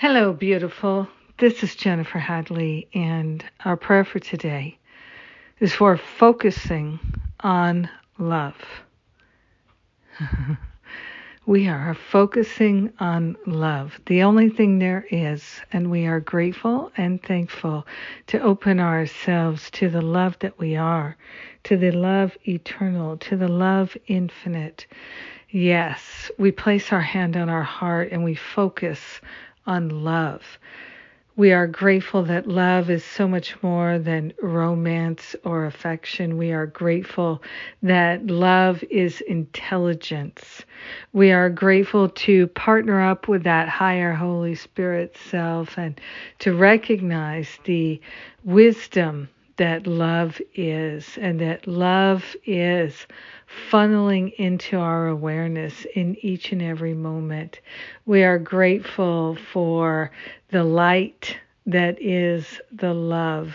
Hello, beautiful. This is Jennifer Hadley, and our prayer for today is for focusing on love. We are focusing on love, the only thing there is, and we are grateful and thankful to open ourselves to the love that we are, to the love eternal, to the love infinite. Yes, we place our hand on our heart and we focus on love. We are grateful that love is so much more than romance or affection. We are grateful that love is intelligence. We are grateful to partner up with that higher Holy Spirit self and to recognize the wisdom that love is, and that love is funneling into our awareness in each and every moment. We are grateful for the light that is the love.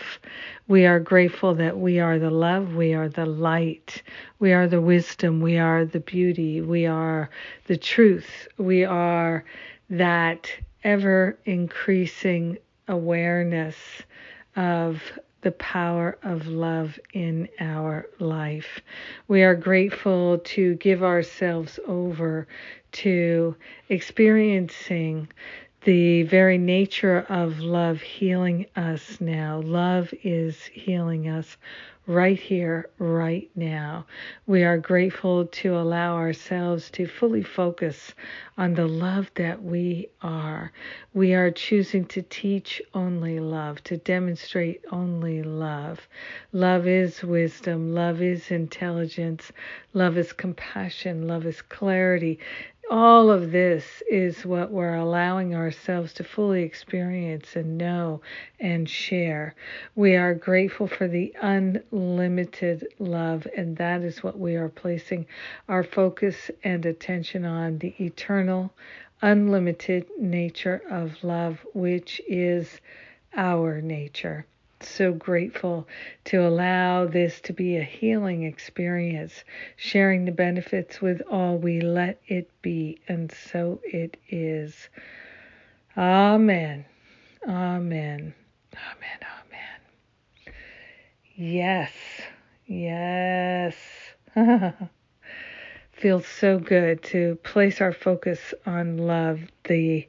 We are grateful that we are the love, we are the light, we are the wisdom, we are the beauty, we are the truth, we are that ever-increasing awareness of the power of love in our life. We are grateful to give ourselves over to experiencing the very nature of love healing us now. Love is healing us right here, right now. We are grateful to allow ourselves to fully focus on the love that we are. We are choosing to teach only love, to demonstrate only love. Love is wisdom. Love is intelligence. Love is compassion. Love is clarity. All of this is what we're allowing ourselves to fully experience and know and share. We are grateful for the unlimited love, and that is what we are placing our focus and attention on, the eternal, unlimited nature of love, which is our nature. So grateful to allow this to be a healing experience, sharing the benefits with all. We let it be, and so it is. Amen. Amen. Amen. Amen. Yes. Yes. Feels so good to place our focus on love, the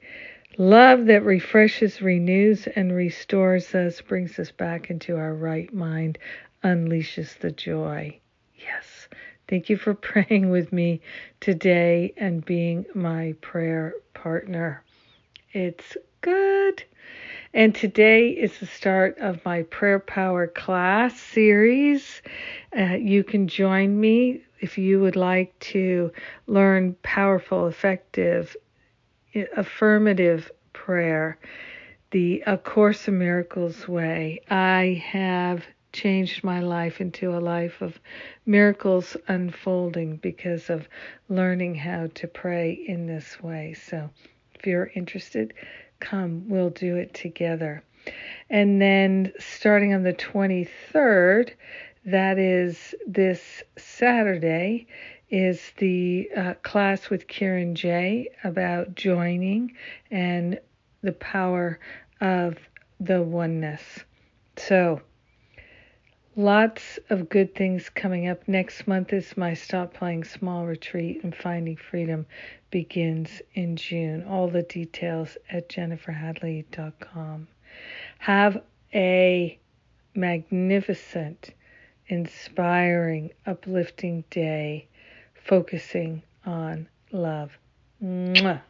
love that refreshes, renews, and restores us, brings us back into our right mind, unleashes the joy. Yes. Thank you for praying with me today and being my prayer partner. It's good. And today is the start of my Prayer Power Class Series. You can join me if you would like to learn powerful, effective, affirmative prayer, the A Course in Miracles way. I have changed my life into a life of miracles unfolding because of learning how to pray in this way. So if you're interested, come, we'll do it together. And then starting on the 23rd, that is this Saturday, is the class with Kieran J about joining and the power of the oneness. So lots of good things coming up. Next month is my Stop Playing Small Retreat, and Finding Freedom begins in June. All the details at jenniferhadley.com. Have a magnificent, inspiring, uplifting day, focusing on love. Mwah.